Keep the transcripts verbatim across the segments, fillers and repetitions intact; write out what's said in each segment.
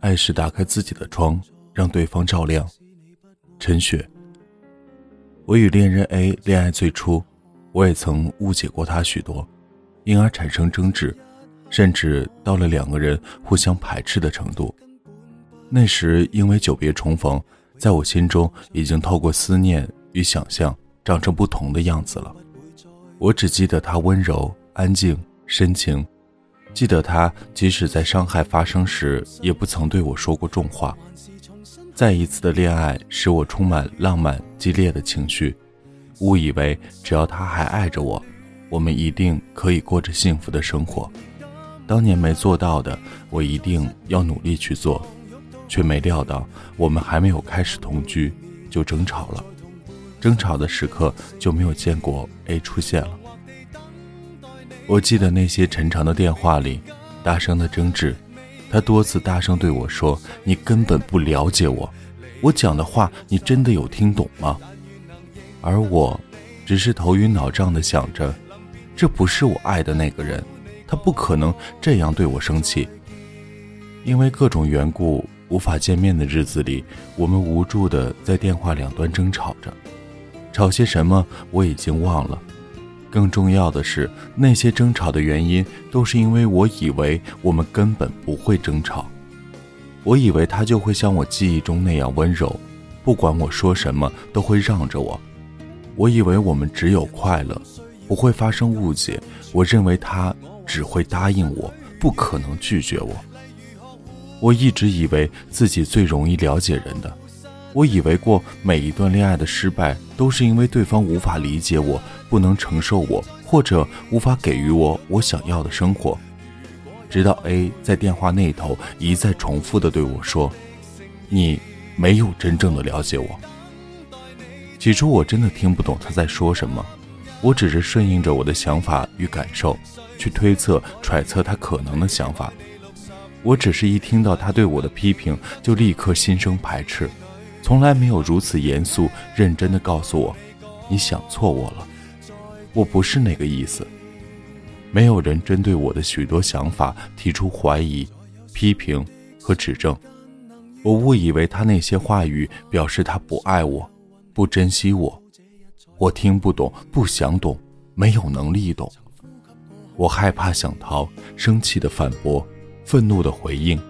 爱是打开自己的窗，让对方照亮。陈雪。我与恋人 A 恋爱最初，我也曾误解过他许多，因而产生争执，甚至到了两个人互相排斥的程度。那时因为久别重逢，在我心中已经透过思念与想象长成不同的样子了。我只记得他温柔、安静、深情，记得他即使在伤害发生时也不曾对我说过重话。再一次的恋爱使我充满浪漫激烈的情绪，误以为只要他还爱着我，我们一定可以过着幸福的生活。当年没做到的，我一定要努力去做，却没料到我们还没有开始同居就争吵了。争吵的时刻就没有见过 A 出现了。我记得那些沉长的电话里，大声的争执，他多次大声对我说，你根本不了解我，我讲的话你真的有听懂吗？而我只是头晕脑胀的想着，这不是我爱的那个人，他不可能这样对我生气。因为各种缘故无法见面的日子里，我们无助的在电话两端争吵着，吵些什么我已经忘了。更重要的是，那些争吵的原因都是因为我以为我们根本不会争吵。我以为他就会像我记忆中那样温柔，不管我说什么都会让着我。我以为我们只有快乐，不会发生误解，我认为他只会答应我，不可能拒绝我。我一直以为自己最容易了解人的，我以为过每一段恋爱的失败都是因为对方无法理解我，不能承受我，或者无法给予我我想要的生活。直到 A 在电话那头一再重复地对我说，你没有真正的了解我。起初我真的听不懂他在说什么，我只是顺应着我的想法与感受去推测揣测他可能的想法。我只是一听到他对我的批评就立刻心生排斥，从来没有如此严肃认真地告诉我，你想错我了，我不是那个意思。没有人针对我的许多想法提出怀疑、批评和指正。我误以为他那些话语表示他不爱我，不珍惜我。我听不懂，不想懂，没有能力懂。我害怕想逃，生气地反驳，愤怒地回应。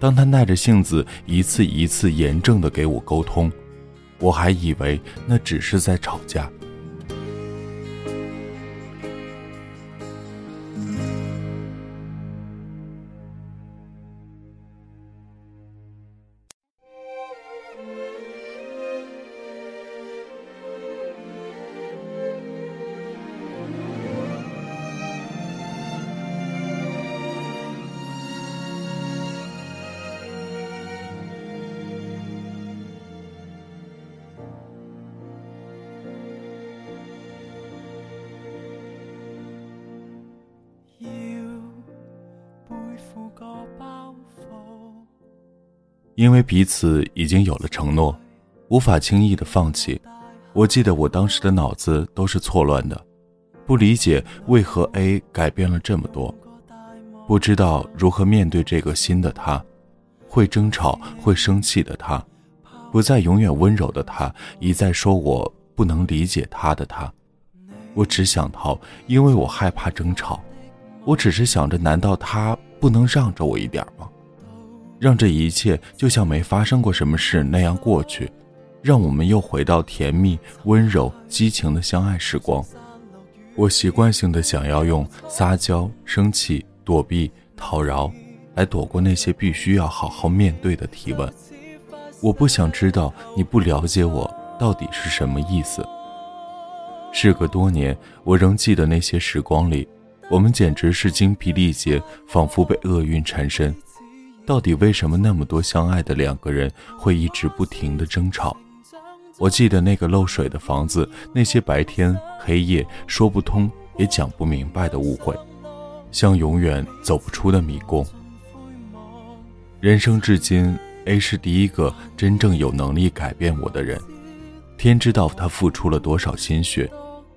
当他耐着性子一次一次严正地给我沟通，我还以为那只是在吵架。因为彼此已经有了承诺，无法轻易的放弃。我记得我当时的脑子都是错乱的，不理解为何 A 改变了这么多，不知道如何面对这个新的他，会争吵会生气的他，不再永远温柔的他，一再说我不能理解他的他。我只想逃，因为我害怕争吵。我只是想着，难道他不能让着我一点吗？让这一切就像没发生过什么事那样过去，让我们又回到甜蜜、温柔、激情的相爱时光。我习惯性的想要用撒娇、生气、躲避、讨饶来躲过那些必须要好好面对的提问。我不想知道你不了解我到底是什么意思。事隔多年，我仍记得那些时光里，我们简直是精疲力竭，仿佛被厄运缠身。到底为什么那么多相爱的两个人会一直不停地争吵？我记得那个漏水的房子，那些白天黑夜说不通也讲不明白的误会，像永远走不出的迷宫。人生至今 A 是第一个真正有能力改变我的人，天知道他付出了多少心血，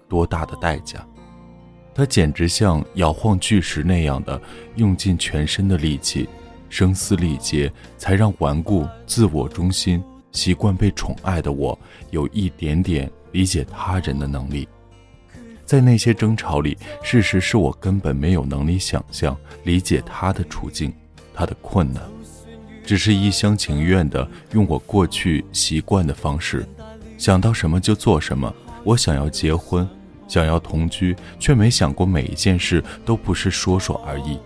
多大的代价。他简直像摇晃巨石那样的用尽全身的力气，声嘶力竭，才让顽固自我中心习惯被宠爱的我有一点点理解他人的能力。在那些争吵里，事实是我根本没有能力想象理解他的处境，他的困难，只是一厢情愿地用我过去习惯的方式，想到什么就做什么。我想要结婚，想要同居，却没想过每一件事都不是说说而已，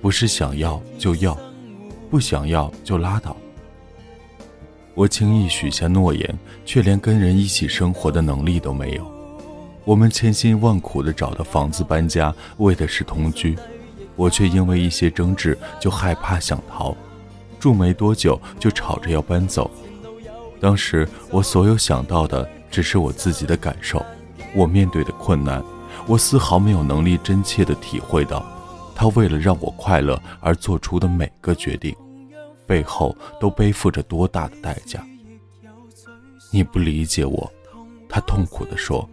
不是想要就要，不想要就拉倒。我轻易许下诺言，却连跟人一起生活的能力都没有。我们千辛万苦地找到房子搬家，为的是同居，我却因为一些争执就害怕想逃，住没多久就吵着要搬走。当时我所有想到的只是我自己的感受，我面对的困难，我丝毫没有能力真切地体会到他为了让我快乐而做出的每个决定背后都背负着多大的代价。你不理解我，他痛苦地说，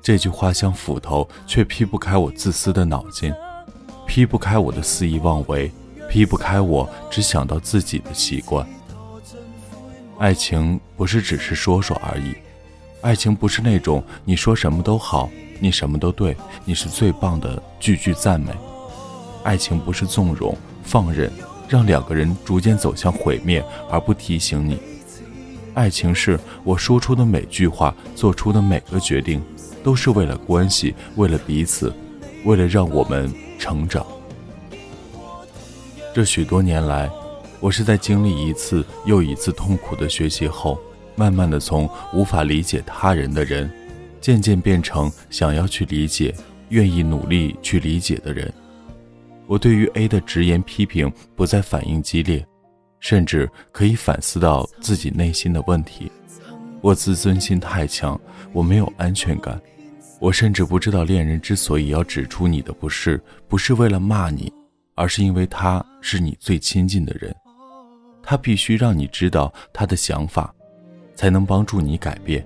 这句话像斧头，却劈不开我自私的脑筋，劈不开我的肆意妄为，劈不开我只想到自己的习惯。爱情不是只是说说而已，爱情不是那种你说什么都好，你什么都对，你是最棒的句句赞美。爱情不是纵容放任，让两个人逐渐走向毁灭而不提醒你。爱情是我说出的每句话，做出的每个决定，都是为了关系，为了彼此，为了让我们成长。这许多年来，我是在经历一次又一次痛苦的学习后，慢慢地从无法理解他人的人，渐渐变成想要去理解，愿意努力去理解的人。我对于 A 的直言批评不再反应激烈，甚至可以反思到自己内心的问题。我自尊心太强，我没有安全感，我甚至不知道恋人之所以要指出你的不是，不是为了骂你，而是因为他是你最亲近的人，他必须让你知道他的想法，才能帮助你改变。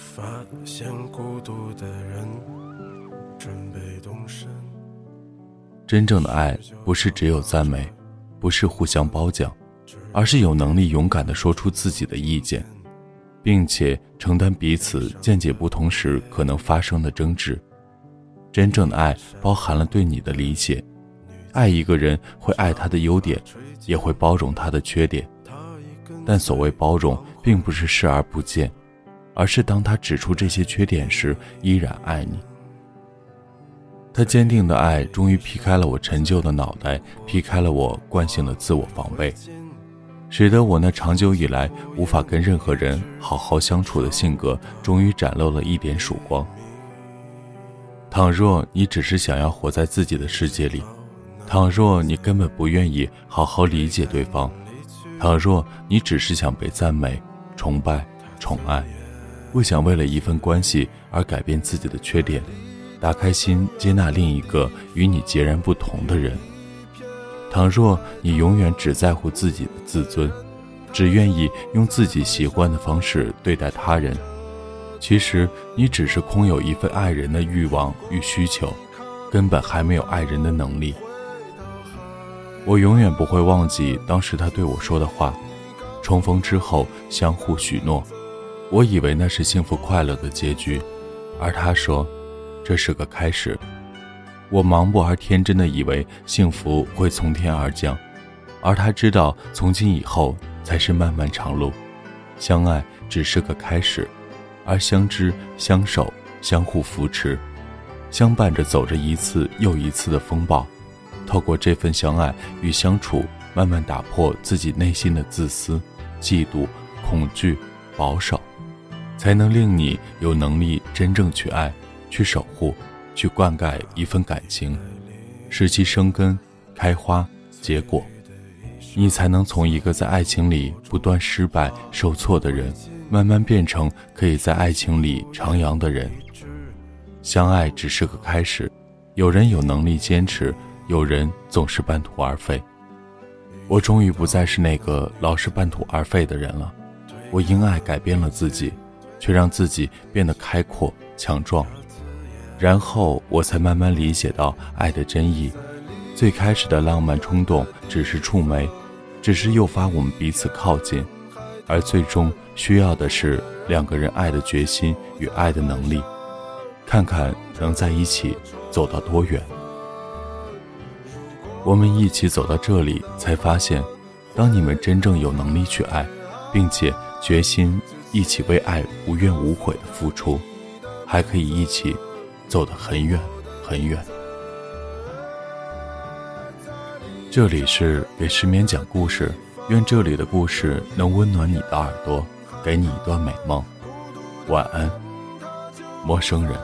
发现孤独的人准备动身。真正的爱不是只有赞美，不是互相褒奖，而是有能力勇敢地说出自己的意见，并且承担彼此见解不同时可能发生的争执。真正的爱包含了对你的理解，爱一个人会爱他的优点，也会包容他的缺点，但所谓包容并不是视而不见，而是当他指出这些缺点时依然爱你。他坚定的爱终于劈开了我陈旧的脑袋，劈开了我惯性的自我防备，使得我那长久以来无法跟任何人好好相处的性格终于展露了一点曙光。倘若你只是想要活在自己的世界里，倘若你根本不愿意好好理解对方，倘若你只是想被赞美、崇拜、宠爱，不想为了一份关系而改变自己的缺点，打开心接纳另一个与你截然不同的人。倘若你永远只在乎自己的自尊，只愿意用自己习惯的方式对待他人，其实你只是空有一份爱人的欲望与需求，根本还没有爱人的能力。我永远不会忘记当时他对我说的话，重逢之后相互许诺，我以为那是幸福快乐的结局，而他说这是个开始。我盲目而天真的以为幸福会从天而降，而他知道从今以后才是漫漫长路，相爱只是个开始，而相知相守相互扶持，相伴着走着一次又一次的风暴，透过这份相爱与相处慢慢打破自己内心的自私、嫉妒、恐惧、保守，才能令你有能力真正去爱，去守护，去灌溉一份感情，使其生根开花结果。你才能从一个在爱情里不断失败受挫的人，慢慢变成可以在爱情里徜徉的人。相爱只是个开始，有人有能力坚持，有人总是半途而废。我终于不再是那个老是半途而废的人了，我因爱改变了自己，却让自己变得开阔强壮。然后我才慢慢理解到爱的真意，最开始的浪漫冲动只是触媒，只是诱发我们彼此靠近，而最终需要的是两个人爱的决心与爱的能力，看看能在一起走到多远。我们一起走到这里，才发现当你们真正有能力去爱，并且决心一起为爱无怨无悔的付出，还可以一起走得很远很远。这里是给失眠讲故事，愿这里的故事能温暖你的耳朵，给你一段美梦。晚安，陌生人。